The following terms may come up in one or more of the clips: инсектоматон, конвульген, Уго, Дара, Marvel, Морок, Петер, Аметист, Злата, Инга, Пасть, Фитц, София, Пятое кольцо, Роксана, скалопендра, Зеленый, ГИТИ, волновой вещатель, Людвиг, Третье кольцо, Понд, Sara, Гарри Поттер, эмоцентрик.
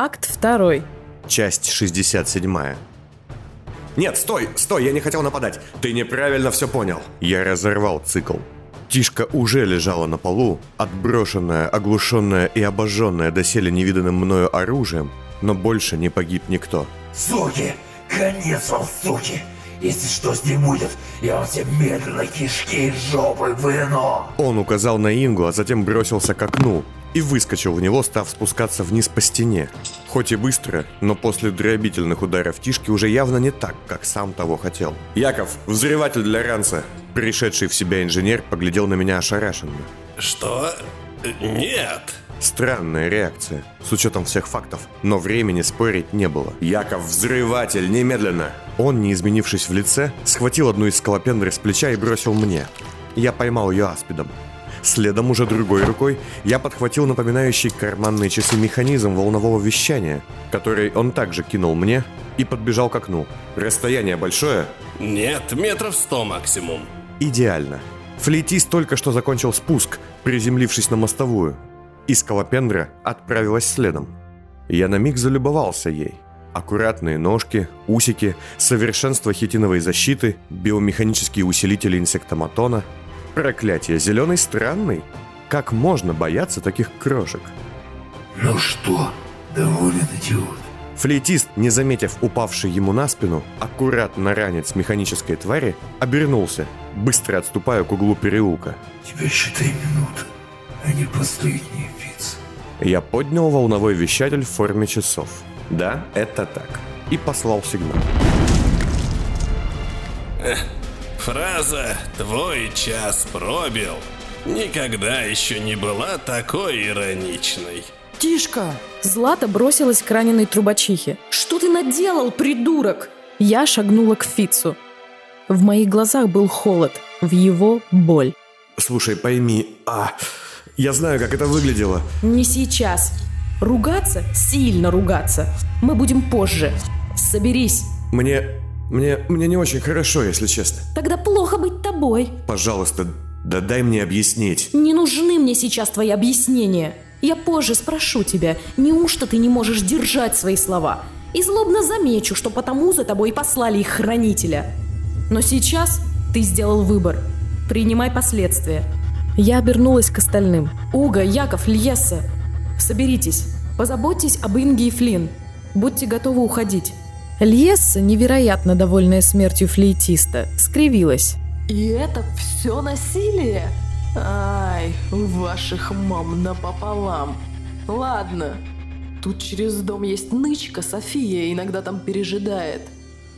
Акт 2. Часть 67. Нет, стой, стой, я не хотел нападать. Ты неправильно все понял. Я разорвал цикл. Тишка уже лежала на полу, отброшенная, оглушенная и обожженная доселе невиданным мною оружием, но больше не погиб никто. Суки! Конец вам, суки! Если что с ним будет, я вам все медленно кишки из жопы выну! Он указал на Ингу, а затем бросился к окну и выскочил в него, став спускаться вниз по стене. Хоть и быстро, но после дробительных ударов Тишки уже явно не так, как сам того хотел. Яков, взрыватель для ранца! Пришедший в себя инженер поглядел на меня ошарашенно. Что? Нет! Странная реакция, с учетом всех фактов, но времени спорить не было. Яков, взрыватель, немедленно! Он, не изменившись в лице, схватил одну из скалопендр с плеча и бросил мне. Я поймал ее аспидом. Следом уже другой рукой я подхватил напоминающий карманные часы механизм волнового вещания, который он также кинул мне, и подбежал к окну. Расстояние большое? Нет, 100 метров максимум. Идеально. Флейтист только что закончил спуск, приземлившись на мостовую, и скалопендра отправилась следом. Я на миг залюбовался ей. Аккуратные ножки, усики, совершенство хитиновой защиты, биомеханические усилители инсектоматона. Проклятие, Зеленый странный. Как можно бояться таких крошек? Ну что, доволен, идиот? Флейтист, не заметив упавший ему на спину, аккуратно ранец механической твари, обернулся, быстро отступая к углу переулка. Тебя считай минут, а не последний, Фитц. Я поднял волновой вещатель в форме часов. Да, это так. И послал сигнал. Фраза «твой час пробил» никогда еще не была такой ироничной. Тишка! Злата бросилась к раненой трубачихе. Что ты наделал, придурок? Я шагнула к Фитцу. В моих глазах был холод, в его боль. Слушай, пойми, я знаю, как это выглядело. Не сейчас. Ругаться? Сильно ругаться. Мы будем позже. Соберись. Мне не очень хорошо, если честно. Тогда плохо быть тобой. Пожалуйста, да дай мне объяснить. Не нужны мне сейчас твои объяснения. Я позже спрошу тебя, неужто ты не можешь держать свои слова? И злобно замечу, что потому за тобой и послали их хранителя. Но сейчас ты сделал выбор. Принимай последствия. Я обернулась к остальным. Уго, Яков, Льеса, соберитесь. Позаботьтесь об Инге и Флин. Будьте готовы уходить. Льеса, невероятно довольная смертью флейтиста, скривилась. И это все насилие? Ай, ваших мам напополам. Ладно, тут через дом есть нычка, София иногда там пережидает.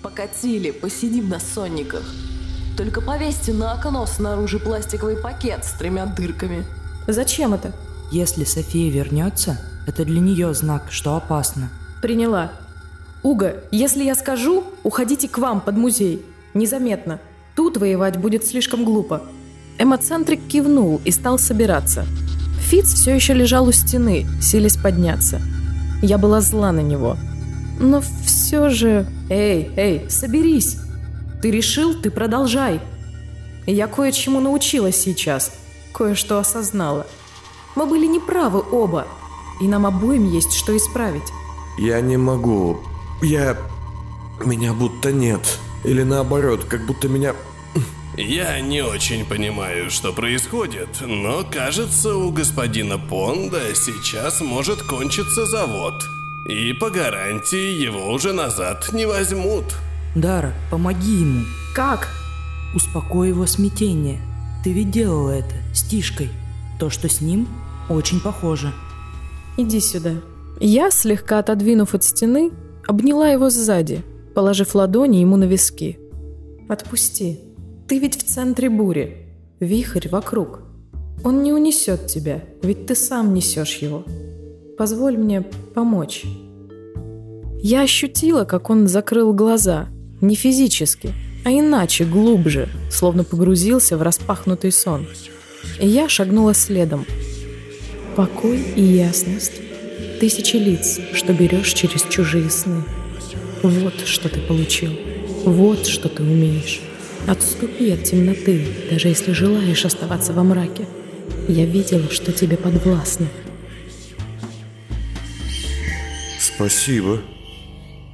Покатили, посидим на сонниках. Только повесьте на окно снаружи пластиковый пакет с 3 дырками. Зачем это? Если София вернется, это для нее знак, что опасно. Приняла. Уго, если я скажу, уходите к вам под музей. Незаметно. Тут воевать будет слишком глупо. Эмоцентрик кивнул и стал собираться. Фитц все еще лежал у стены, силясь подняться. Я была зла на него. Но все же... Эй, соберись! Ты решил, ты продолжай. Я кое-чему научилась сейчас. Кое-что осознала. Мы были неправы оба. И нам обоим есть что исправить. Я не могу... Меня будто нет. Или наоборот, как будто меня... Я не очень понимаю, что происходит, но кажется, у господина Понда сейчас может кончиться завод. И по гарантии его уже назад не возьмут. Дара, помоги ему. Как? Успокой его смятение. Ты ведь делала это с Тишкой. То, что с ним, очень похоже. Иди сюда. Я, слегка отодвинув от стены, обняла его сзади, положив ладони ему на виски. Отпусти. Ты ведь в центре бури. Вихрь вокруг. Он не унесет тебя, ведь ты сам несешь его. Позволь мне помочь. Я ощутила, как он закрыл глаза. Не физически, а иначе, глубже, словно погрузился в распахнутый сон. И я шагнула следом. Покой и ясность. 1000 лиц, что берешь через чужие сны. Вот что ты получил. Вот что ты умеешь. Отступи от темноты, даже если желаешь оставаться во мраке. Я видела, что тебе подвластно. Спасибо.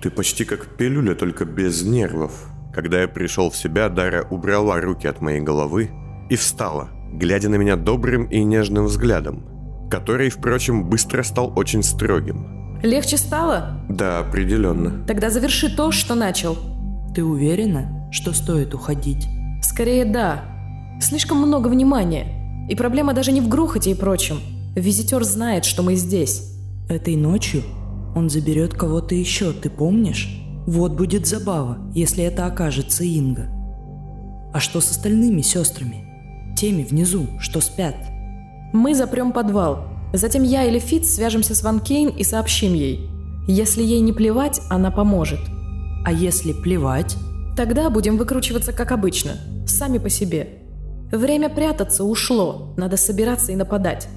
Ты почти как пилюля, только без нервов. Когда я пришел в себя, Дара убрала руки от моей головы и встала, глядя на меня добрым и нежным взглядом, который, впрочем, быстро стал очень строгим. Легче стало? Да, определенно. Тогда заверши то, что начал. Ты уверена, что стоит уходить? Скорее да. Слишком много внимания. И проблема даже не в грохоте и прочем. Визитер знает, что мы здесь. Этой ночью он заберет кого-то еще, ты помнишь? Вот будет забава, если это окажется Инга. А что с остальными сестрами? Теми внизу, что спят? Мы запрем подвал. Затем я или Фитц свяжемся с Ван Кейн и сообщим ей. Если ей не плевать, она поможет. А если плевать? Тогда будем выкручиваться, как обычно, сами по себе. Время прятаться ушло, надо собираться и нападать.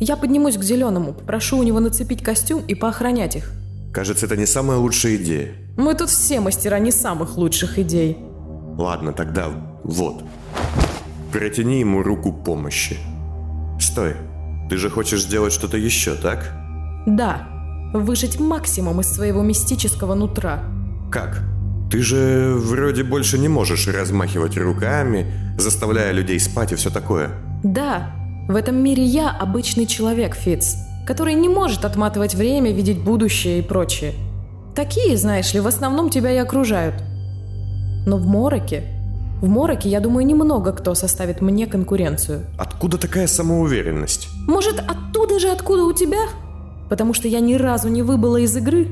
Я поднимусь к Зеленому, попрошу у него нацепить костюм и поохранять их. Кажется, это не самая лучшая идея. Мы тут все мастера не самых лучших идей. Ладно, тогда вот. Протяни ему руку помощи. Стой, ты же хочешь сделать что-то еще, так? Да, выжать максимум из своего мистического нутра. Как? Ты же вроде больше не можешь размахивать руками, заставляя людей спать и все такое. Да, в этом мире я обычный человек, Фитц, который не может отматывать время, видеть будущее и прочее. Такие, знаешь ли, в основном тебя и окружают. Но в Мороке, я думаю, немного кто составит мне конкуренцию. Откуда такая самоуверенность? Может, оттуда же, откуда у тебя? Потому что я ни разу не выбыла из игры.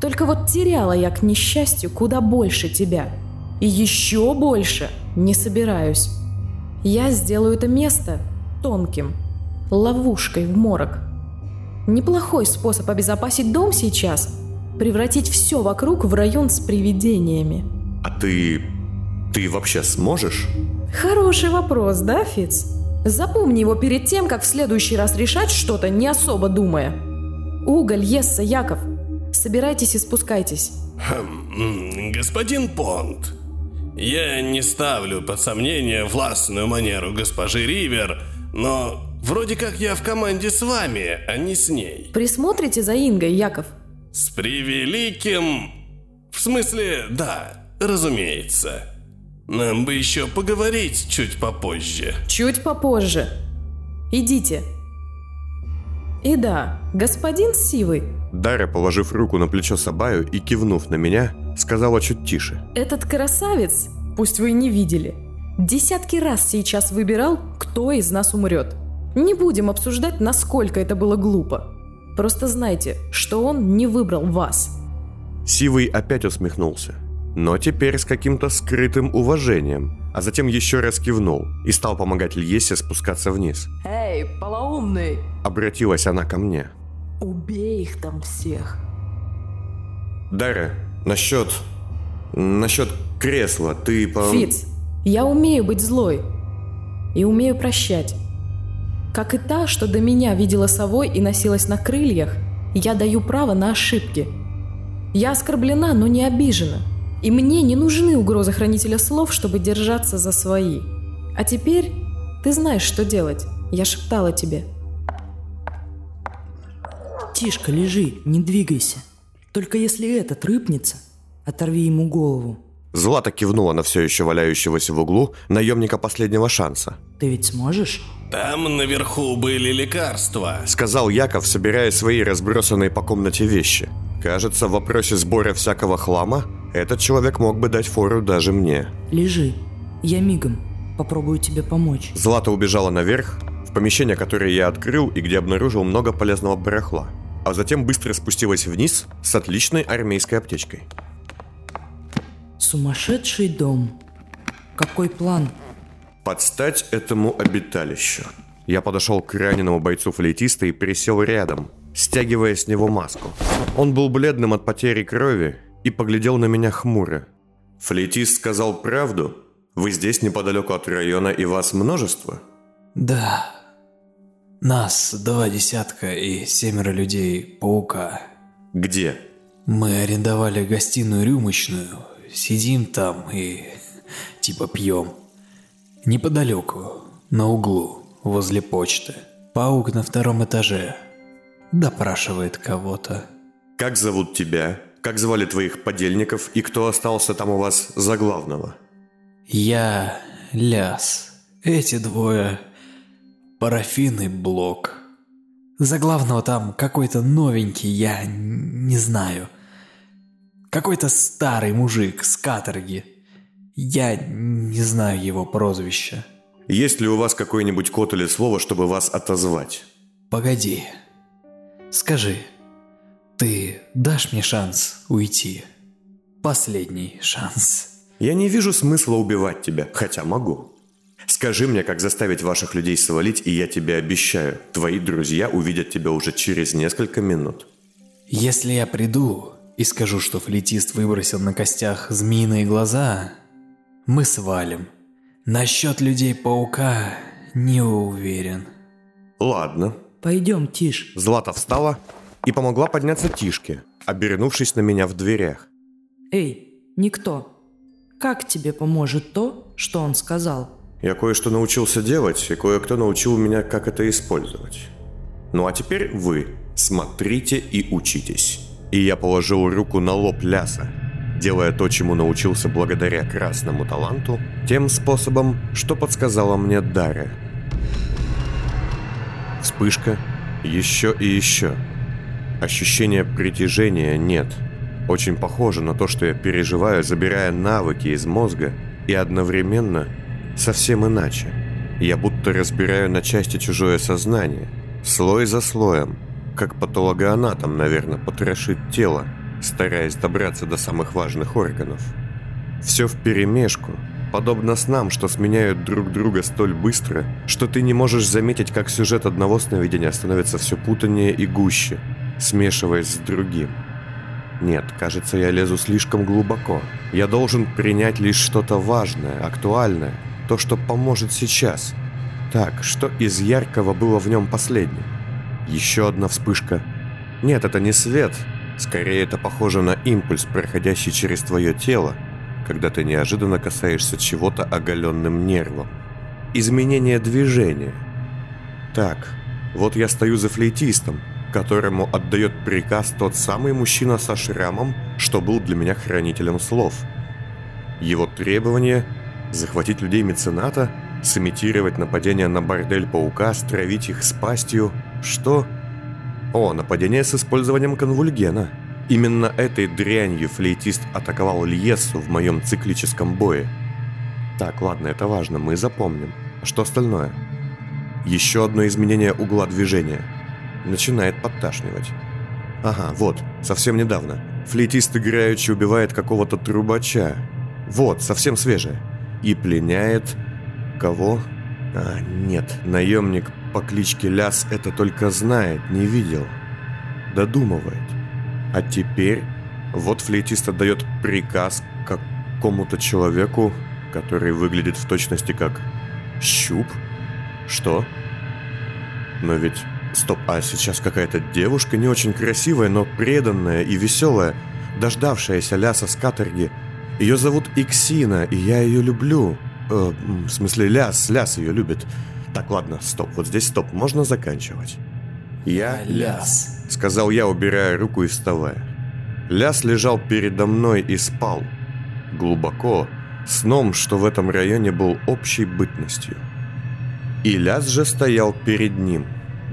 Только вот теряла я, к несчастью, куда больше тебя. И еще больше не собираюсь. Я сделаю это место тонким, ловушкой в морок. Неплохой способ обезопасить дом сейчас – превратить все вокруг в район с привидениями. А ты вообще сможешь? Хороший вопрос, да, Фитц? Запомни его перед тем, как в следующий раз решать что-то, не особо думая. Уго, Льеса, Яков. Собирайтесь и спускайтесь. Господин Понд, я не ставлю под сомнение властную манеру госпожи Ривер, но вроде как я в команде с вами, а не с ней. Присмотрите за Ингой, Яков. С превеликим... В смысле, да, разумеется. Нам бы еще поговорить чуть попозже. Чуть попозже. Идите. И да, господин Сивый... Дара, положив руку на плечо Сабаю и кивнув на меня, сказала чуть тише. Этот красавец, пусть вы и не видели, десятки раз сейчас выбирал, кто из нас умрет. Не будем обсуждать, насколько это было глупо. Просто знайте, что он не выбрал вас. Сивый опять усмехнулся, но теперь с каким-то скрытым уважением, а затем еще раз кивнул и стал помогать Льесе спускаться вниз. «Эй, полоумный!» — обратилась она ко мне. Убей их там всех. Дара, насчет кресла, ты по... Фитц, я умею быть злой. И умею прощать. Как и та, что до меня видела совой и носилась на крыльях, я даю право на ошибки. Я оскорблена, но не обижена. И мне не нужны угрозы хранителя слов, чтобы держаться за свои. А теперь ты знаешь, что делать. Я шептала тебе. Тишка, лежи, не двигайся. Только если этот рыпнется, оторви ему голову. Злата кивнула на все еще валяющегося в углу наемника последнего шанса. Ты ведь сможешь? Там наверху были лекарства, сказал Яков, собирая свои разбросанные по комнате вещи. Кажется, в вопросе сбора всякого хлама этот человек мог бы дать фору даже мне. Лежи, я мигом попробую тебе помочь. Злата убежала наверх, в помещение, которое я открыл и где обнаружил много полезного барахла. А затем быстро спустилась вниз с отличной армейской аптечкой. Сумасшедший дом. Какой план? Под стать этому обиталищу. Я подошел к раненому бойцу-флейтиста и присел рядом, стягивая с него маску. Он был бледным от потери крови и поглядел на меня хмуро. Флейтист сказал правду? Вы здесь неподалеку от района и вас множество? Да. Нас 2 десятка и 7 людей-паука. Где? Мы арендовали гостиную рюмочную. Сидим там и типа пьем. Неподалеку, на углу, возле почты. Паук на 2-м этаже допрашивает кого-то. Как зовут тебя? Как звали твоих подельников? И кто остался там у вас за главного? Я Ляс. Эти двое Парафин и Блок. За главного там какой-то новенький, я не знаю. Какой-то старый мужик с каторги. Я не знаю его прозвища. Есть ли у вас какой-нибудь код или слово, чтобы вас отозвать? Погоди. Скажи, ты дашь мне шанс уйти? Последний шанс. Я не вижу смысла убивать тебя, хотя могу. Скажи мне, как заставить ваших людей свалить, и я тебе обещаю, твои друзья увидят тебя уже через несколько минут. Если я приду и скажу, что флейтист выбросил на костях змеиные глаза, мы свалим. Насчет людей-паука не уверен. Ладно. Пойдем, Тиш. Злата встала и помогла подняться Тишке, обернувшись на меня в дверях. Эй, никто, как тебе поможет то, что он сказал? Я кое-что научился делать, и кое-кто научил меня, как это использовать. Ну а теперь вы смотрите и учитесь. И я положил руку на лоб Ляса, делая то, чему научился благодаря красному таланту, тем способом, что подсказала мне Дара. Вспышка, еще и еще. Ощущения притяжения нет. Очень похоже на то, что я переживаю, забирая навыки из мозга, и одновременно совсем иначе. Я будто разбираю на части чужое сознание, слой за слоем, как патологоанатом, наверное, потрошит тело, стараясь добраться до самых важных органов. Все вперемешку, подобно снам, что сменяют друг друга столь быстро, что ты не можешь заметить, как сюжет одного сновидения становится все путаннее и гуще, смешиваясь с другим. Нет, кажется, я лезу слишком глубоко. Я должен принять лишь что-то важное, актуальное, то, что поможет сейчас. Так, что из яркого было в нем последним? Еще одна вспышка. Нет, это не свет. Скорее, это похоже на импульс, проходящий через твое тело, когда ты неожиданно касаешься чего-то оголенным нервом. Изменение движения. Так, вот я стою за флейтистом, которому отдает приказ тот самый мужчина со шрамом, что был для меня хранителем слов. Его требование – захватить людей мецената, сымитировать нападение на бордель паука, стравить их с пастью. Что? О, нападение с использованием конвульгена. Именно этой дрянью флейтист атаковал Льесу в моем циклическом бое. Так, ладно, это важно, мы запомним. Что остальное? Еще одно изменение угла движения. Начинает подташнивать. Ага, вот, совсем недавно. Флейтист играючи убивает какого-то трубача. Вот, совсем свежее. И пленяет... Кого? А, нет, наемник по кличке Ляс это только знает, не видел. Додумывает. А теперь вот флейтист отдает приказ какому-то человеку, который выглядит в точности как щуп. Что? Но ведь... Стоп, а сейчас какая-то девушка не очень красивая, но преданная и веселая, дождавшаяся Ляса с каторги. Ее зовут Иксина, и я ее люблю. В смысле, Ляс ее любит. Так, ладно, стоп, вот здесь стоп, можно заканчивать. Я Ляс, сказал я, убирая руку и вставая. Ляс лежал передо мной и спал. Глубоко, сном, что в этом районе был общей бытностью. И Ляс же стоял перед ним.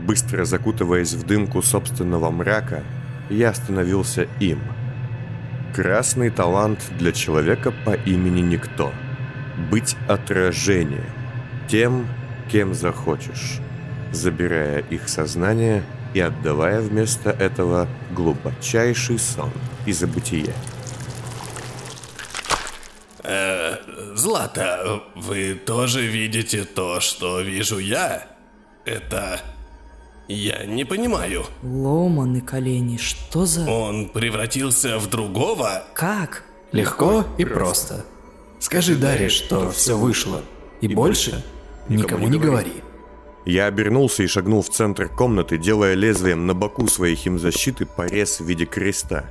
Быстро закутываясь в дымку собственного мрака, я становился им. Красный талант для человека по имени Никто. Быть отражением. Тем, кем захочешь. Забирая их сознание и отдавая вместо этого глубочайший сон и забытие. Злата, вы тоже видите то, что вижу я? Это... Я не понимаю. Ломаны колени, что за... Он превратился в другого? Как? Легко и просто. Скажи Даре, что все вышло. И больше никому не говори. Я обернулся и шагнул в центр комнаты, делая лезвием на боку своей химзащиты порез в виде креста.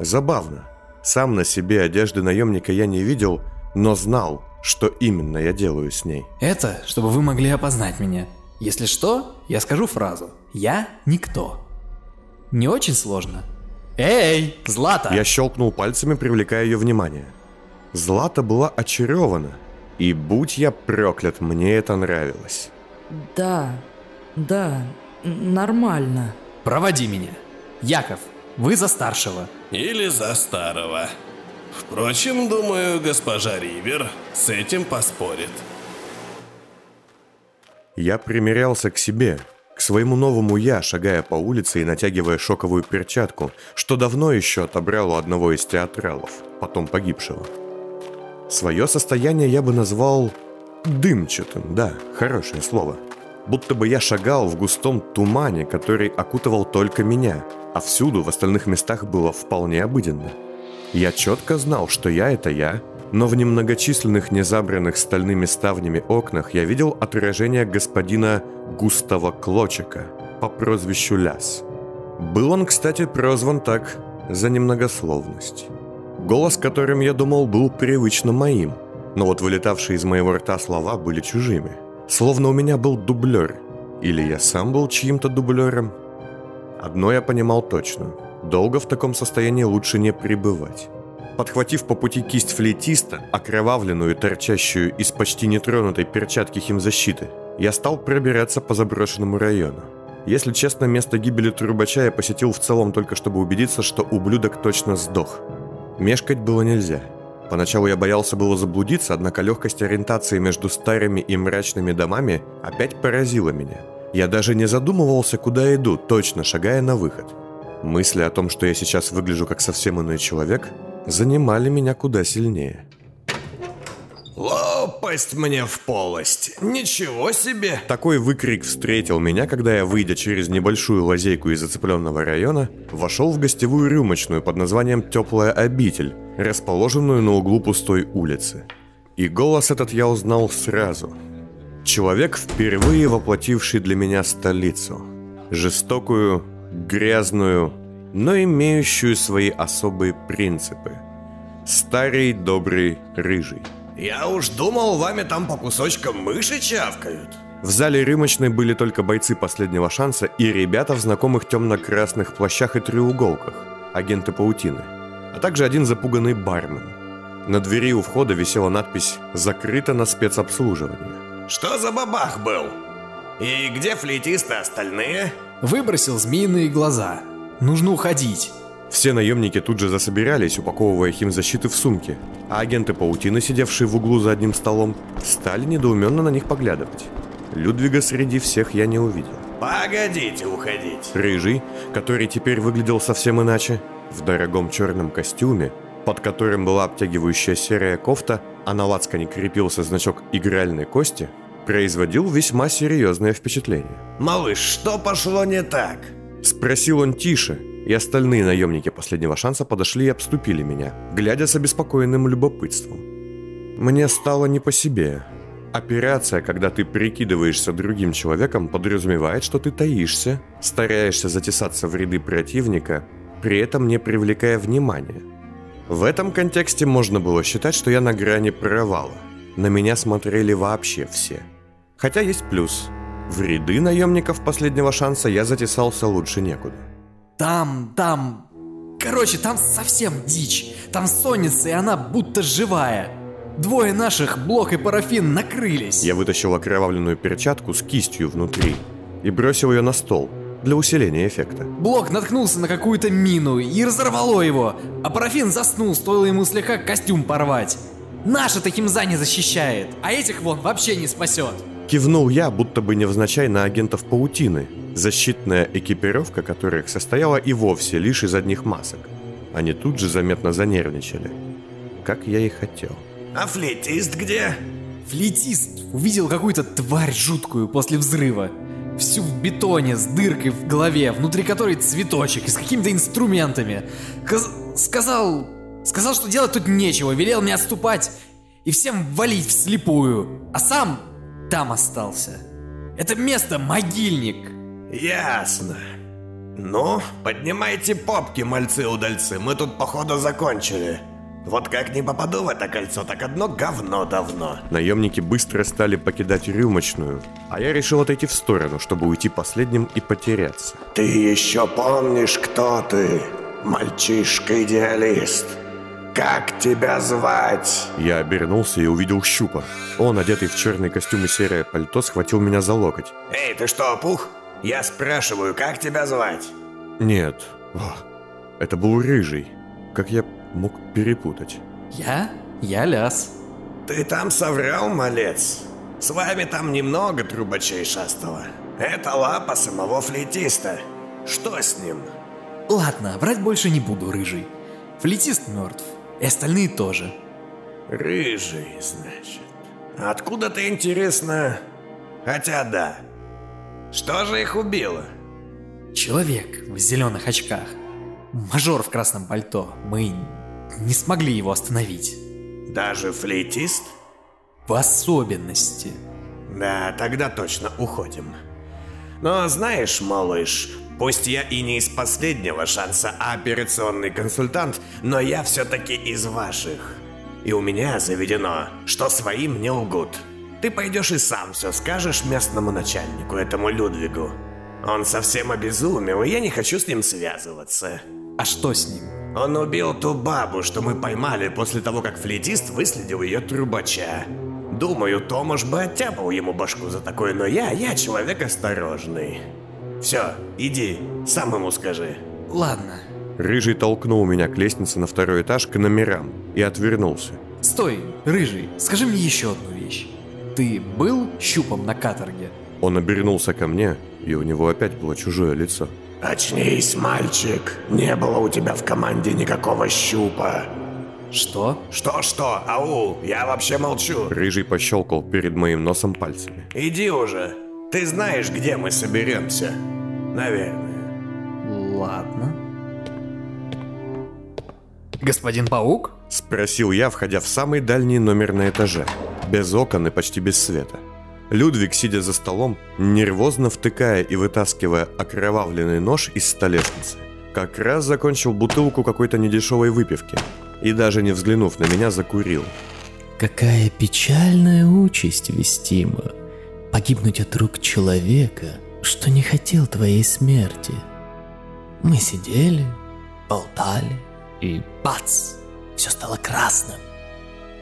Забавно. Сам на себе одежды наемника я не видел, но знал, что именно я делаю с ней. Это, чтобы вы могли опознать меня. Если что, я скажу фразу «Я никто». Не очень сложно. Эй, Злата! Я щелкнул пальцами, привлекая ее внимание. Злата была очарована. И будь я проклят, мне это нравилось. Да, нормально. Проводи меня. Яков, вы за старшего. Или за старого. Впрочем, думаю, госпожа Ривер с этим поспорит. Я примирялся к себе, к своему новому я, шагая по улице и натягивая шоковую перчатку, что давно еще отобрал у одного из театралов, потом погибшего. Свое состояние я бы назвал дымчатым, да, хорошее слово. Будто бы я шагал в густом тумане, который окутывал только меня, а всюду в остальных местах было вполне обыденно. Я четко знал, что я — это я, но в немногочисленных незабранных стальными ставнями окнах я видел отражение господина Густава Клочика по прозвищу Ляс. Был он, кстати, прозван так за немногословность. Голос, которым я думал, был привычно моим, но вот вылетавшие из моего рта слова были чужими. Словно у меня был дублер, или я сам был чьим-то дублером. Одно я понимал точно. Долго в таком состоянии лучше не пребывать. Подхватив по пути кисть флейтиста, окровавленную и торчащую из почти нетронутой перчатки химзащиты, я стал пробираться по заброшенному району. Если честно, место гибели трубача я посетил в целом только чтобы убедиться, что ублюдок точно сдох. Мешкать было нельзя. Поначалу я боялся было заблудиться, однако легкость ориентации между старыми и мрачными домами опять поразила меня. Я даже не задумывался, куда иду, точно шагая на выход. Мысли о том, что я сейчас выгляжу как совсем иной человек, занимали меня куда сильнее. «Лопасть мне в полость! Ничего себе!» Такой выкрик встретил меня, когда я, выйдя через небольшую лазейку из зацепленного района, вошел в гостевую рюмочную под названием «Теплая обитель», расположенную на углу пустой улицы. И голос этот я узнал сразу. Человек, впервые воплотивший для меня столицу. Жестокую, грязную, но имеющую свои особые принципы. Старый добрый рыжий. «Я уж думал, вами там по кусочкам мыши чавкают». В зале рюмочной были только бойцы последнего шанса и ребята в знакомых темно-красных плащах и треуголках, агенты паутины, а также один запуганный бармен. На двери у входа висела надпись «Закрыто на спецобслуживание». «Что за бабах был? И где флейтисты остальные?» Выбросил змеиные глаза. Нужно уходить. Все наемники тут же засобирались, упаковывая химзащиты в сумки, а агенты паутины, сидевшие в углу за одним столом, стали недоуменно на них поглядывать. Людвига среди всех я не увидел. «Погодите уходить!» Рыжий, который теперь выглядел совсем иначе, в дорогом черном костюме, под которым была обтягивающая серая кофта, а на лацкане крепился значок игральной кости, производил весьма серьезное впечатление. «Малыш, что пошло не так?» Спросил он тише, и остальные наемники последнего шанса подошли и обступили меня, глядя с обеспокоенным любопытством. Мне стало не по себе. Операция, когда ты прикидываешься другим человеком, подразумевает, что ты таишься, стараешься затесаться в ряды противника, при этом не привлекая внимания. В этом контексте можно было считать, что я на грани провала. На меня смотрели вообще все. Хотя есть плюс. В ряды наемников последнего шанса я затесался лучше некуда. Там совсем дичь. Там сонница, и она будто живая. Двое наших, Блок и Парафин, накрылись. Я вытащил окровавленную перчатку с кистью внутри и бросил ее на стол для усиления эффекта. Блок наткнулся на какую-то мину и разорвало его, а Парафин заснул, стоило ему слегка костюм порвать. Наша-то химза не защищает, а этих вон вообще не спасет. Кивнул я, будто бы невзначай, на агентов паутины, защитная экипировка которых состояла и вовсе лишь из одних масок. Они тут же заметно занервничали, как я и хотел. «А флейтист где?» Флейтист увидел какую-то тварь жуткую после взрыва. Всю в бетоне, с дыркой в голове, внутри которой цветочек, и с какими-то инструментами. Сказал, что делать тут нечего, велел мне отступать и всем валить вслепую, а сам... там остался. Это место могильник. Ясно. Ну, поднимайте попки, мальцы-удальцы, мы тут походу закончили. Вот как не попаду в это кольцо, так одно говно давно. Наемники быстро стали покидать рюмочную, а я решил отойти в сторону, чтобы уйти последним и потеряться. Ты еще помнишь, кто ты? Мальчишка-идеалист, как тебя звать? Я обернулся и увидел Щупа. Он, одетый в черный костюм и серое пальто, схватил меня за локоть. Эй, ты что, опух? Я спрашиваю, как тебя звать? Нет, это был Рыжий. Как я мог перепутать? Я Ляс. Ты там соврал, малец? С вами там немного трубачей шастало. Это лапа самого флейтиста. Что с ним? Ладно, врать больше не буду, Рыжий. Флейтист мертв. И остальные тоже. Рыжий, значит. Откуда ты, интересно? Хотя да. Что же их убило? Человек в зеленых очках. Мажор в красном пальто. Мы не смогли его остановить. Даже флейтист? В особенности. Да, тогда точно уходим. Но знаешь, малыш, пусть я и не из последнего шанса, а операционный консультант, но я все-таки из ваших. И у меня заведено, что своим не лгут. Ты пойдешь и сам все скажешь местному начальнику, этому Людвигу. Он совсем обезумел, и я не хочу с ним связываться. А что с ним? Он убил ту бабу, что мы поймали после того, как флейтист выследил ее трубача. Думаю, Томаш бы оттяпал ему башку за такое, но я человек осторожный. Все, иди, сам ему скажи. Ладно. Рыжий толкнул меня к лестнице на второй этаж к номерам и отвернулся. Стой, Рыжий, скажи мне еще одну вещь. Ты был Щупом на каторге? Он обернулся ко мне, и у него опять было чужое лицо. Очнись, мальчик, не было у тебя в команде никакого Щупа. Что? Что-что? Ау, я вообще молчу. Рыжий пощелкал перед моим носом пальцами. Иди уже, ты знаешь, где мы соберемся. Наверное. Ладно. Господин Паук? Спросил я, входя в самый дальний номер на этаже, без окон и почти без света. Людвиг, сидя за столом, нервозно втыкая и вытаскивая окровавленный нож из столешницы, как раз закончил бутылку какой-то недешевой выпивки и, даже не взглянув на меня, закурил. Какая печальная участь вестима, погибнуть от рук человека, что не хотел твоей смерти. Мы сидели, болтали, и бац, все стало красным.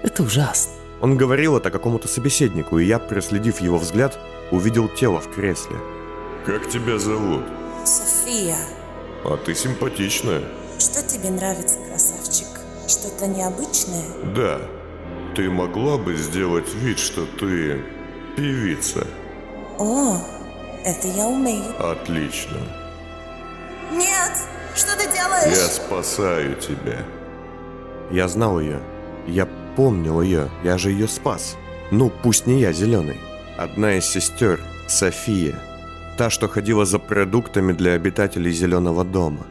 Это ужасно. Он говорил это какому-то собеседнику, и я, проследив его взгляд, увидел тело в кресле. Как тебя зовут? София. А ты симпатичная. Что тебе нравится, красавчик? Что-то необычное? Да. Ты могла бы сделать вид, что ты певица? О, это я умею. Отлично. Нет, что ты делаешь? Я спасаю тебя. Я знал ее. Я помнил ее, я же ее спас. Ну, пусть не я, Зеленый. Одна из сестер, София. Та, что ходила за продуктами для обитателей Зеленого дома.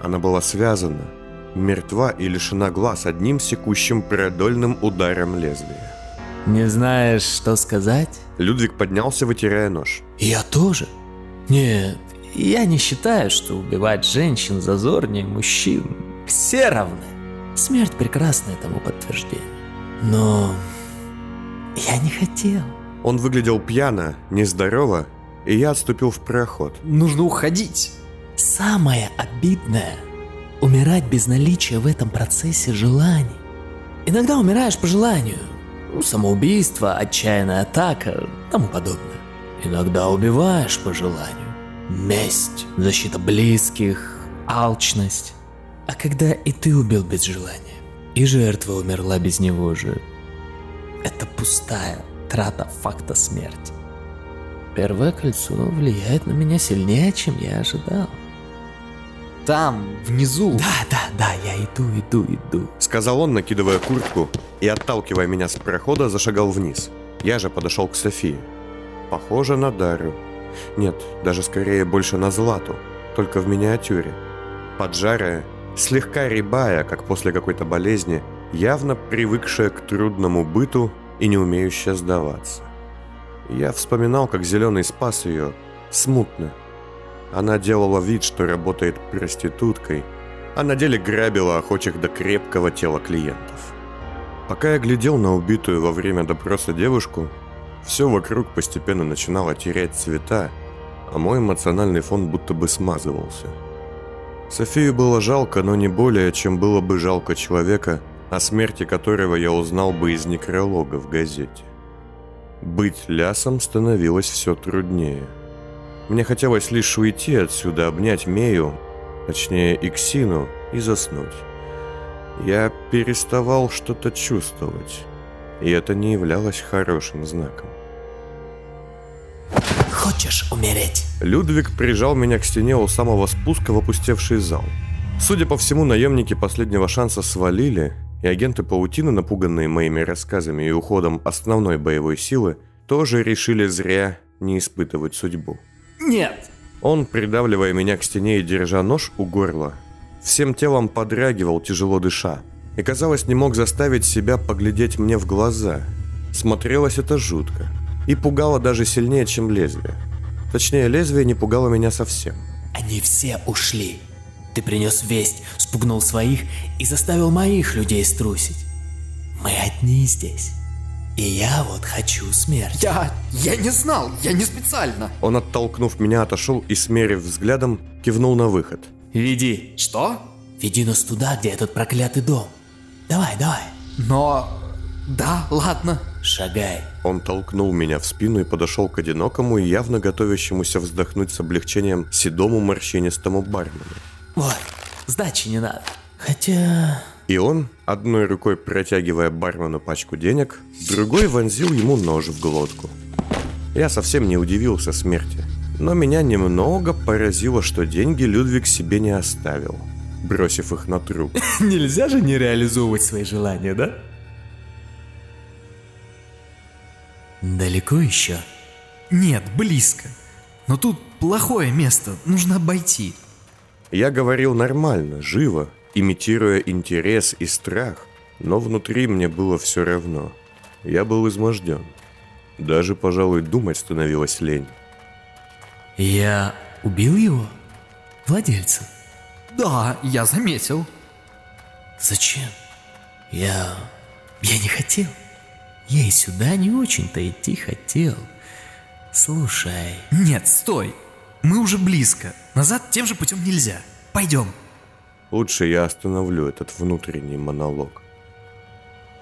Она была связана, мертва и лишена глаз одним секущим продольным ударом лезвия. Не знаешь, что сказать? Людвиг поднялся, вытирая нож. Я тоже? Нет, я не считаю, что убивать женщин зазорнее мужчин. Все равны. Смерть прекрасная тому подтверждение. Но я не хотел. Он выглядел пьяно, нездорово, и я отступил в проход. Нужно уходить. Самое обидное — умирать без наличия в этом процессе желаний. Иногда умираешь по желанию. Самоубийство, отчаянная атака, тому подобное. Иногда убиваешь по желанию. Месть, защита близких, алчность. А когда и ты убил без желания, и жертва умерла без него же. Это пустая трата факта смерти. Первое кольцо влияет на меня сильнее, чем я ожидал. Там, внизу. Да, я иду, сказал он, накидывая куртку и, отталкивая меня с прохода, зашагал вниз. Я же подошел к Софии. Похоже на Дару. Нет, даже скорее больше на Злату, только в миниатюре. Поджарая, слегка рябая, как после какой-то болезни, явно привыкшая к трудному быту и не умеющая сдаваться. Я вспоминал, как Зеленый спас ее, смутно. Она делала вид, что работает проституткой, а на деле грабила охочих до крепкого тела клиентов. Пока я глядел на убитую во время допроса девушку, все вокруг постепенно начинало терять цвета, а мой эмоциональный фон будто бы смазывался. Софию было жалко, но не более, чем было бы жалко человека, о смерти которого я узнал бы из некролога в газете. Быть Лясом становилось все труднее. Мне хотелось лишь уйти отсюда, обнять Мею, точнее Иксину, и заснуть. Я переставал что-то чувствовать, и это не являлось хорошим знаком. «Хочешь умереть?» Людвиг прижал меня к стене у самого спуска в опустевший зал. Судя по всему, наемники последнего шанса свалили, и агенты паутины, напуганные моими рассказами и уходом основной боевой силы, тоже решили зря не испытывать судьбу. «Нет!» Он, придавливая меня к стене и держа нож у горла, всем телом подрагивал, тяжело дыша, и, казалось, не мог заставить себя поглядеть мне в глаза. Смотрелось это жутко и пугало даже сильнее, чем лезвие. Точнее, лезвие не пугало меня совсем. «Они все ушли. Ты принес весть, спугнул своих и заставил моих людей струсить. Мы одни здесь. И я вот хочу смерти». «Я не знал, я не специально!» Он, оттолкнув меня, отошел и, смерив взглядом, кивнул на выход. «Веди». «Что?» «Веди нас туда, где этот проклятый дом. Давай, давай». «Но... да, ладно». «Шагай». Он толкнул меня в спину и подошел к одинокому и явно готовящемуся вздохнуть с облегчением седому морщинистому бармену. «Вот, сдачи не надо. Хотя...» И он, одной рукой протягивая бармену пачку денег, другой вонзил ему нож в глотку. Я совсем не удивился смерти, но меня немного поразило, что деньги Людвиг себе не оставил, бросив их на труп. «Нельзя же не реализовывать свои желания, да?» «Далеко еще?» «Нет, близко. Но тут плохое место, нужно обойти». Я говорил нормально, живо, имитируя интерес и страх, но внутри мне было все равно. Я был изможден. Даже, пожалуй, думать становилась лень. «Я убил его? Владельца?» «Да, я заметил». «Зачем? Я не хотел. Я и сюда не очень-то идти хотел. Слушай...» «Нет, стой! Мы уже близко. Назад тем же путем нельзя. Пойдем». Лучше я остановлю этот внутренний монолог.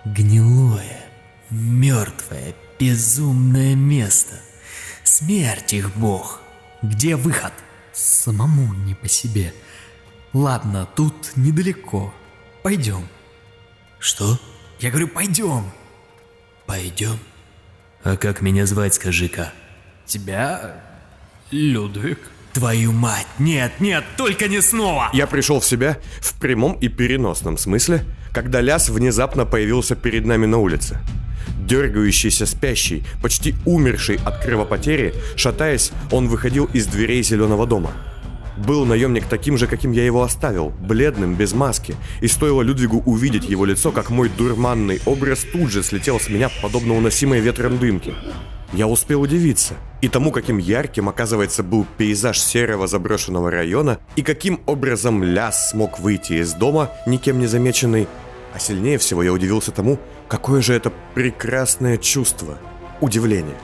«Гнилое, мертвое, безумное место. Смерть их бог. Где выход?» «Самому не по себе. Ладно, тут недалеко. Пойдем». «Что?» «Я говорю, пойдем». «Пойдем? А как меня звать, скажи-ка?» «Тебя... Людвиг». «Твою мать! Нет, нет, только не снова!» Я пришел в себя в прямом и переносном смысле, когда Ляс внезапно появился перед нами на улице. Дергающийся, спящий, почти умерший от кровопотери, шатаясь, он выходил из дверей зеленого дома. Был наемник таким же, каким я его оставил, бледным, без маски, и стоило Людвигу увидеть его лицо, как мой дурманный образ тут же слетел с меня, подобно уносимой ветром дымке. Я успел удивиться и тому, каким ярким, оказывается, был пейзаж серого заброшенного района, и каким образом Ляс смог выйти из дома, никем не замеченный. А сильнее всего я удивился тому, какое же это прекрасное чувство – удивление.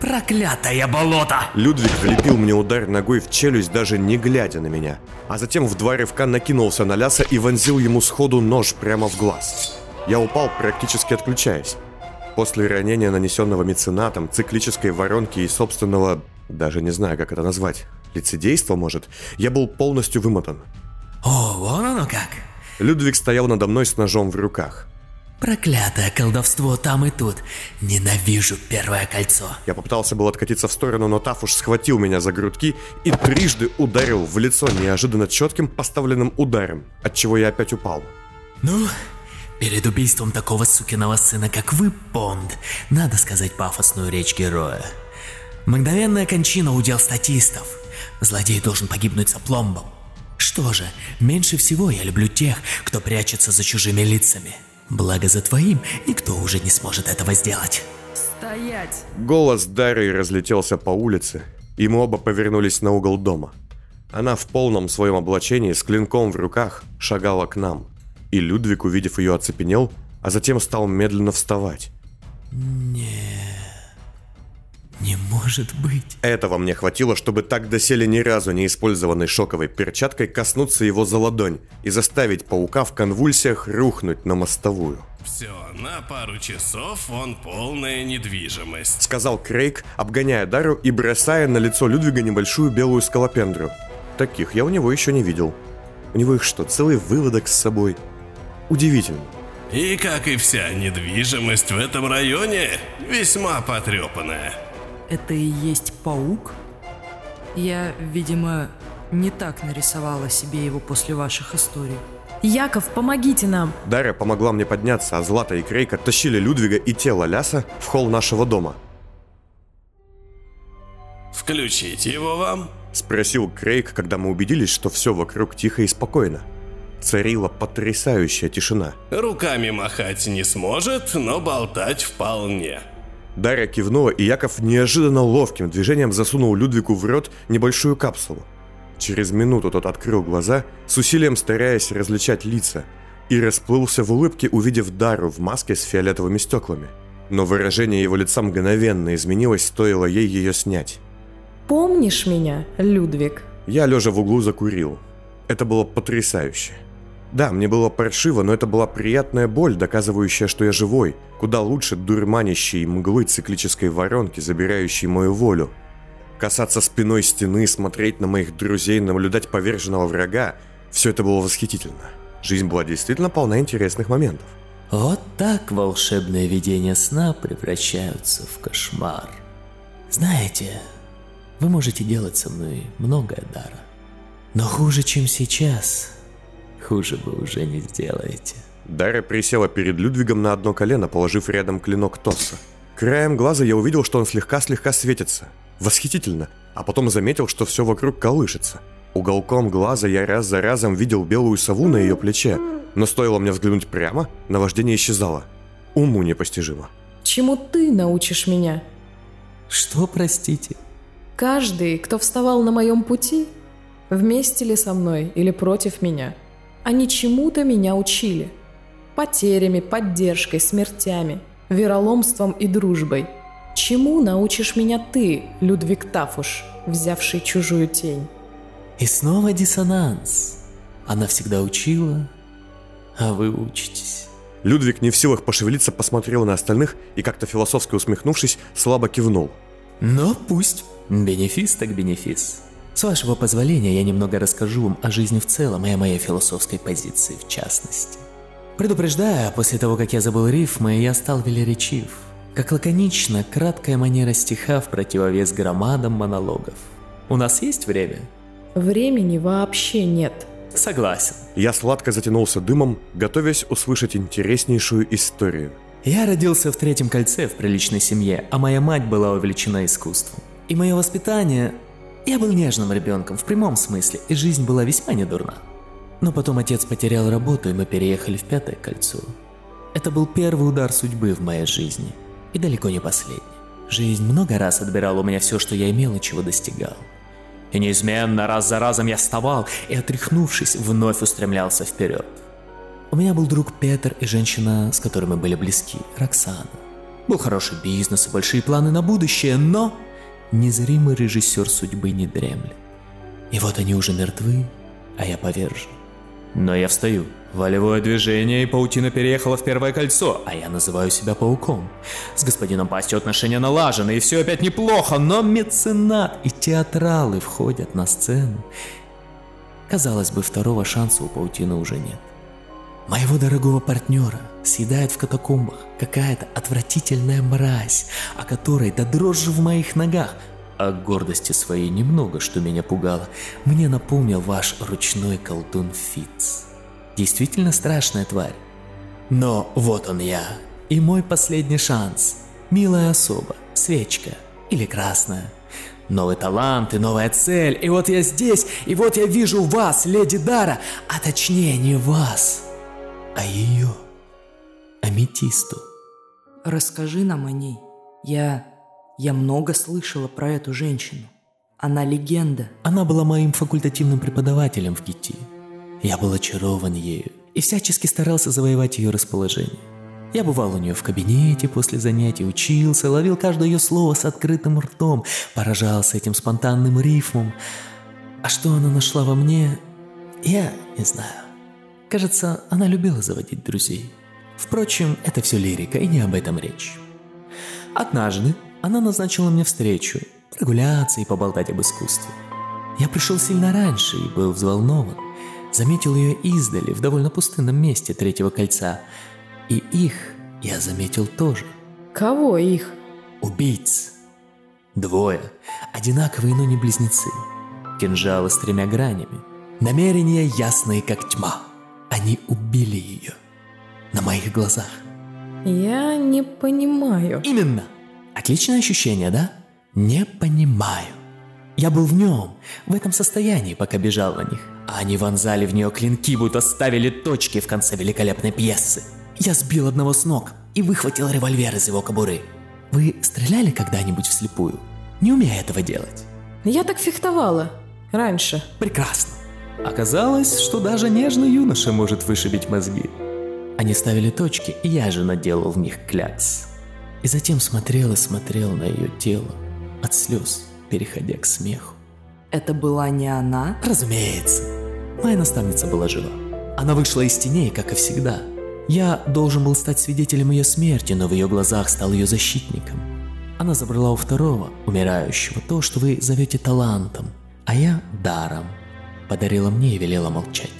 «Проклятое болото!» Людвиг влепил мне удар ногой в челюсть, даже не глядя на меня, а затем в два рывка накинулся на Ляса и вонзил ему сходу нож прямо в глаз. Я упал, практически отключаясь. После ранения, нанесенного меценатом, циклической воронки и собственного, даже не знаю, как это назвать, лицедейства, может, я был полностью вымотан. «О, вон оно как!» Людвиг стоял надо мной с ножом в руках. «Проклятое колдовство там и тут. Ненавижу первое кольцо». Я попытался было откатиться в сторону, но Тафуш схватил меня за грудки и трижды ударил в лицо неожиданно четким поставленным ударом, отчего я опять упал. «Ну... перед убийством такого сукиного сына, как вы, Понд, надо сказать пафосную речь героя. Мгновенная кончина — удел статистов. Злодей должен погибнуть за пломбом. Что же, меньше всего я люблю тех, кто прячется за чужими лицами. Благо за твоим никто уже не сможет этого сделать». «Стоять!» Голос Дары разлетелся по улице, и мы оба повернулись на угол дома. Она в полном своем облачении, с клинком в руках, шагала к нам. И Людвиг, увидев ее, оцепенел, а затем стал медленно вставать. «Не... Не может быть. Этого мне хватило, чтобы так доселе ни разу не использованной шоковой перчаткой коснуться его за ладонь и заставить паука в конвульсиях рухнуть на мостовую. «Все, на пару часов он полная недвижимость», — сказал Крейг, обгоняя Дару и бросая на лицо Людвига небольшую белую скалопендру. Таких я у него еще не видел. У него их что, целый выводок с собой? Удивительно. «И как и вся недвижимость в этом районе, весьма потрепанная». «Это и есть паук? Я, видимо, не так нарисовала себе его после ваших историй». «Яков, помогите нам!» Дара помогла мне подняться, а Злата и Крейг оттащили Людвига и тело Ляса в холл нашего дома. «Включить его вам?» — спросил Крейг, когда мы убедились, что все вокруг тихо и спокойно. Царила потрясающая тишина. «Руками махать не сможет, но болтать вполне». Дара кивнула, и Яков неожиданно ловким движением засунул Людвигу в рот небольшую капсулу. Через минуту тот открыл глаза, с усилием стараясь различать лица, и расплылся в улыбке, увидев Дару в маске с фиолетовыми стеклами. Но выражение его лица мгновенно изменилось, стоило ей ее снять. «Помнишь меня, Людвиг?» Я лежа в углу закурил. Это было потрясающе. Да, мне было паршиво, но это была приятная боль, доказывающая, что я живой, куда лучше дурманящей мглы циклической воронки, забирающей мою волю. Касаться спиной стены, смотреть на моих друзей, наблюдать поверженного врага – все это было восхитительно. Жизнь была действительно полна интересных моментов. «Вот так волшебные видения сна превращаются в кошмар. Знаете, вы можете делать со мной многое, Дара. Но хуже, чем сейчас, хуже вы уже не сделаете». Дара присела перед Людвигом на одно колено, положив рядом клинок Тосса. Краем глаза я увидел, что он слегка-слегка светится. Восхитительно, а потом заметил, что все вокруг колышется. Уголком глаза я раз за разом видел белую сову на ее плече, но стоило мне взглянуть прямо, наваждение исчезало. Уму непостижимо. «Чему ты научишь меня?» «Что, простите?» «Каждый, кто вставал на моем пути, вместе ли со мной или против меня, они чему-то меня учили. Потерями, поддержкой, смертями, вероломством и дружбой. Чему научишь меня ты, Людвиг Тафуш, взявший чужую тень?» И снова диссонанс. Она всегда учила, а вы учитесь. Людвиг, не в силах пошевелиться, посмотрел на остальных и, как-то философски усмехнувшись, слабо кивнул. «Но пусть. Бенефис так бенефис. С вашего позволения я немного расскажу вам о жизни в целом и о моей философской позиции в частности. Предупреждаю, после того, как я забыл рифмы, я стал велеречив. Как лаконично, краткая манера стиха в противовес громадам монологов. У нас есть время?» «Времени вообще нет». «Согласен». Я сладко затянулся дымом, готовясь услышать интереснейшую историю. «Я родился в Третьем кольце в приличной семье, а моя мать была увлечена искусством. И мое воспитание... Я был нежным ребенком в прямом смысле, и жизнь была весьма недурна. Но потом отец потерял работу, и мы переехали в Пятое кольцо. Это был первый удар судьбы в моей жизни. И далеко не последний. Жизнь много раз отбирала у меня все, что я имел и чего достигал. И неизменно раз за разом я вставал и, отряхнувшись, вновь устремлялся вперед. У меня был друг Петер и женщина, с которой мы были близки, Роксана. Был хороший бизнес и большие планы на будущее, но незримый режиссер судьбы не дремлет. И вот они уже мертвы, а я повержен. Но я встаю. Волевое движение, и паутина переехала в Первое кольцо, а я называю себя пауком. С господином Пастью отношения налажены, и все опять неплохо, но меценат и театралы входят на сцену. Казалось бы, второго шанса у паутины уже нет. Моего дорогого партнера съедает в катакомбах какая-то отвратительная мразь, о которой до дрожи в моих ногах, а гордости своей немного, что меня пугало, мне напомнил ваш ручной колдун Фитц. Действительно страшная тварь. Но вот он я, и мой последний шанс. Милая особа, свечка или красная. Новый талант и новая цель. И вот я здесь, и вот я вижу вас, леди Дара. А точнее не вас, а ее, Аметисту». «Расскажи нам о ней. Я много слышала про эту женщину. Она легенда». «Она была моим факультативным преподавателем в ГИТИ. Я был очарован ею и всячески старался завоевать ее расположение. Я бывал у нее в кабинете после занятий, учился, ловил каждое ее слово с открытым ртом, поражался этим спонтанным рифмом. А что она нашла во мне, я не знаю. Кажется, она любила заводить друзей. Впрочем, это все лирика, и не об этом речь. Однажды она назначила мне встречу, прогуляться и поболтать об искусстве. Я пришел сильно раньше и был взволнован. Заметил ее издали, в довольно пустынном месте Третьего кольца. И их я заметил тоже. Кого их? Убийц. Двое. Одинаковые, но не близнецы. Кинжалы с тремя гранями. Намерения ясные, как тьма. Они убили ее. На моих глазах. Я не понимаю. Именно. Отличное ощущение, да? Не понимаю. Я был в нем, в этом состоянии, пока бежал на них. А они вонзали в нее клинки, будто ставили точки в конце великолепной пьесы. Я сбил одного с ног и выхватил револьвер из его кобуры. Вы стреляли когда-нибудь вслепую? Не умею этого делать. Я так фехтовала. Раньше. Прекрасно. Оказалось, что даже нежный юноша может вышибить мозги. Они ставили точки, и я же наделал в них клякс. И затем смотрел и смотрел на ее тело, от слез переходя к смеху. Это была не она? Разумеется. Моя наставница была жива. Она вышла из теней, как и всегда. Я должен был стать свидетелем ее смерти, но в ее глазах стал ее защитником. Она забрала у второго, умирающего, то, что вы зовете талантом, а я даром. Подарила мне и велела молчать.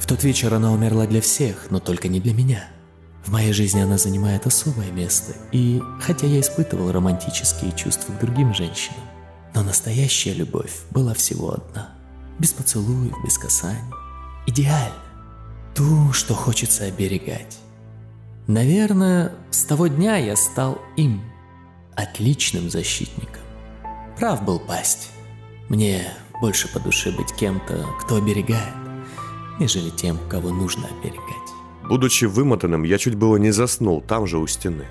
В тот вечер она умерла для всех, но только не для меня. В моей жизни она занимает особое место, и хотя я испытывал романтические чувства к другим женщинам, но настоящая любовь была всего одна. Без поцелуев, без касаний. Идеально. Ту, что хочется оберегать. Наверное, с того дня я стал им. Отличным защитником. Прав был Пасть. Мне больше по душе быть кем-то, кто оберегает, нежели тем, кого нужно оберегать. Будучи вымотанным, я чуть было не заснул там же у стены.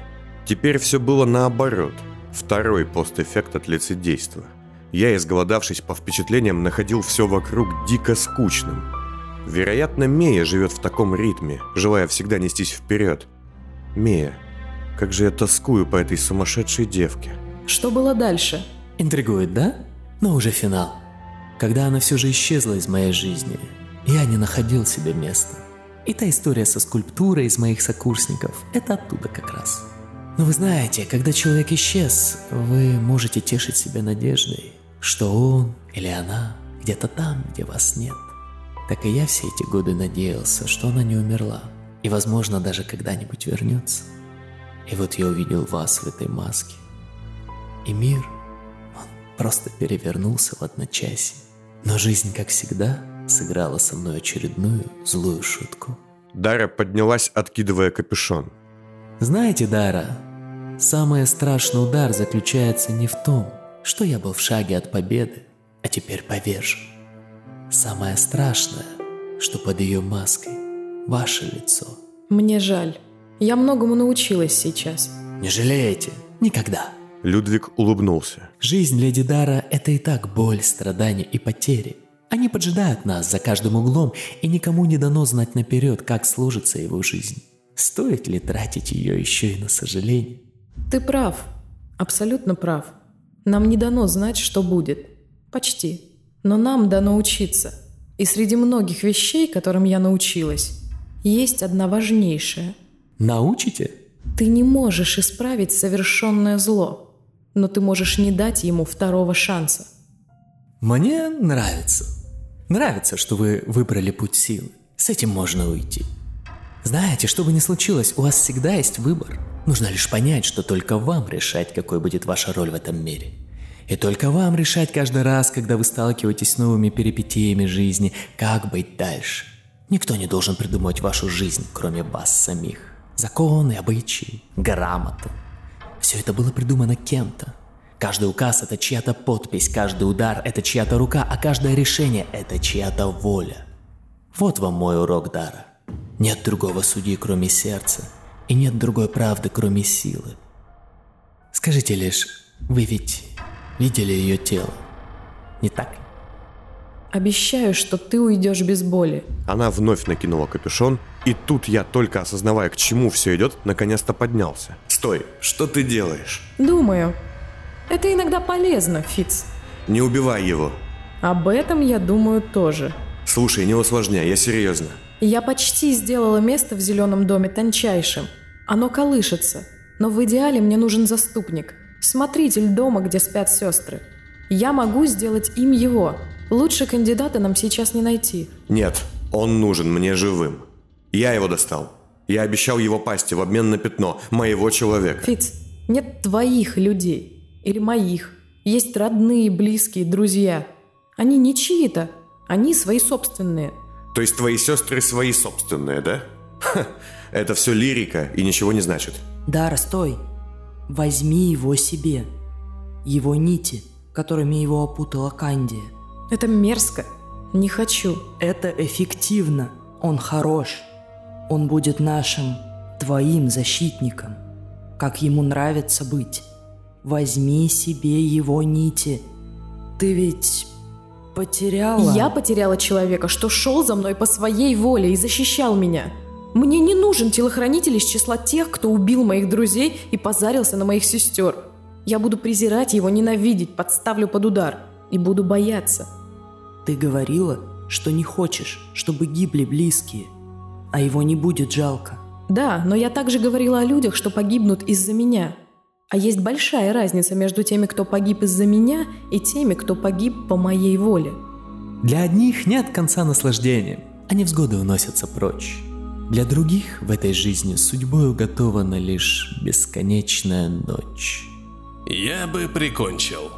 Теперь все было наоборот. Второй постэффект от лицедейства. Я, изголодавшись по впечатлениям, находил все вокруг дико скучным. Вероятно, Мея живет в таком ритме, желая всегда нестись вперед. Мея, как же я тоскую по этой сумасшедшей девке. Что было дальше? Интригует, да? Но уже финал. Когда она все же исчезла из моей жизни, я не находил себе места. И та история со скульптурой из моих сокурсников – это оттуда как раз. Но вы знаете, когда человек исчез, вы можете тешить себя надеждой, что он или она где-то там, где вас нет. Так и я все эти годы надеялся, что она не умерла и, возможно, даже когда-нибудь вернется. И вот я увидел вас в этой маске. И мир, он просто перевернулся в одночасье. Но жизнь, как всегда, сыграла со мной очередную злую шутку. Дара поднялась, откидывая капюшон. Знаете, Дара, самый страшный удар заключается не в том, что я был в шаге от победы, а теперь повержен. Самое страшное, что под ее маской ваше лицо. Мне жаль. Я многому научилась сейчас. Не жалеете? Никогда. Людвиг улыбнулся. Жизнь, леди Дара, это и так боль, страдания и потери. Они поджидают нас за каждым углом, и никому не дано знать наперед, как сложится его жизнь. Стоит ли тратить ее еще и на сожаление? Ты прав. Абсолютно прав. Нам не дано знать, что будет. Почти. Но нам дано учиться. И среди многих вещей, которым я научилась, есть одна важнейшая. Научите? Ты не можешь исправить совершенное зло, но ты можешь не дать ему второго шанса. Мне нравится. Нравится, что вы выбрали путь силы. С этим можно уйти. Знаете, что бы ни случилось, у вас всегда есть выбор. Нужно лишь понять, что только вам решать, какой будет ваша роль в этом мире. И только вам решать каждый раз, когда вы сталкиваетесь с новыми перипетиями жизни, как быть дальше. Никто не должен придумывать вашу жизнь, кроме вас самих. Законы, обычаи, грамоты. Все это было придумано кем-то. Каждый указ – это чья-то подпись, каждый удар – это чья-то рука, а каждое решение – это чья-то воля. Вот вам мой урок, Дара. Нет другого судьи, кроме сердца, и нет другой правды, кроме силы. Скажите лишь, вы ведь видели ее тело, не так ли? Обещаю, что ты уйдешь без боли. Она вновь накинула капюшон, И тут я, только осознавая, к чему все идет, наконец-то поднялся. «Стой! Что ты делаешь?» «Думаю. Это иногда полезно, Фитц». «Не убивай его». «Об этом я думаю тоже». «Слушай, не усложняй, я серьезно». «Я почти сделала место в зеленом доме тончайшим. Оно колышется. Но в идеале мне нужен заступник. Смотритель дома, где спят сестры. Я могу сделать им его. Лучше кандидата нам сейчас не найти». «Нет, он нужен мне живым. Я его достал. Я обещал его пасти в обмен на пятно моего человека». «Фитц, нет твоих людей. Или моих. Есть родные, близкие, друзья. Они не чьи-то. Они свои собственные». «То есть твои сестры свои собственные, да? Ха, это все лирика и ничего не значит». «Дара, стой. Возьми его себе. Его нити, которыми его опутала Канди». «Это мерзко. Не хочу». «Это эффективно. Он хорош. Он будет нашим, твоим защитником. Как ему нравится быть. Возьми себе его нити. Ты ведь потеряла...» «Я потеряла человека, что шел за мной по своей воле и защищал меня. Мне не нужен телохранитель из числа тех, кто убил моих друзей и позарился на моих сестер. Я буду презирать его, ненавидеть, подставлю под удар. И буду бояться». «Ты говорила, что не хочешь, чтобы гибли близкие. А его не будет жалко». «Да, но я также говорила о людях, что погибнут из-за меня. А есть большая разница между теми, кто погиб из-за меня, и теми, кто погиб по моей воле». «Для одних нет конца наслаждения, а невзгоды уносятся прочь. Для других в этой жизни судьбой уготована лишь бесконечная ночь». «Я бы прикончил.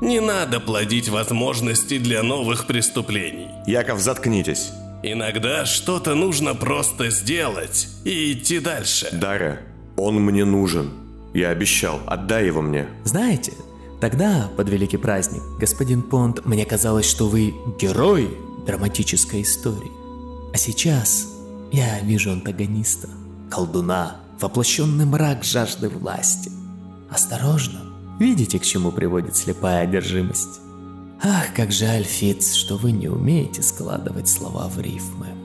Не надо плодить возможности для новых преступлений». «Яков, заткнитесь». «Иногда что-то нужно просто сделать и идти дальше». «Дара, он мне нужен. Я обещал, отдай его мне». «Знаете, тогда, под великий праздник, господин Понд, мне казалось, что вы герой драматической истории. А сейчас я вижу антагониста, колдуна, воплощенный мрак жажды власти. Осторожно, видите, к чему приводит слепая одержимость. Ах, как жаль, Фитц, что вы не умеете складывать слова в рифмы».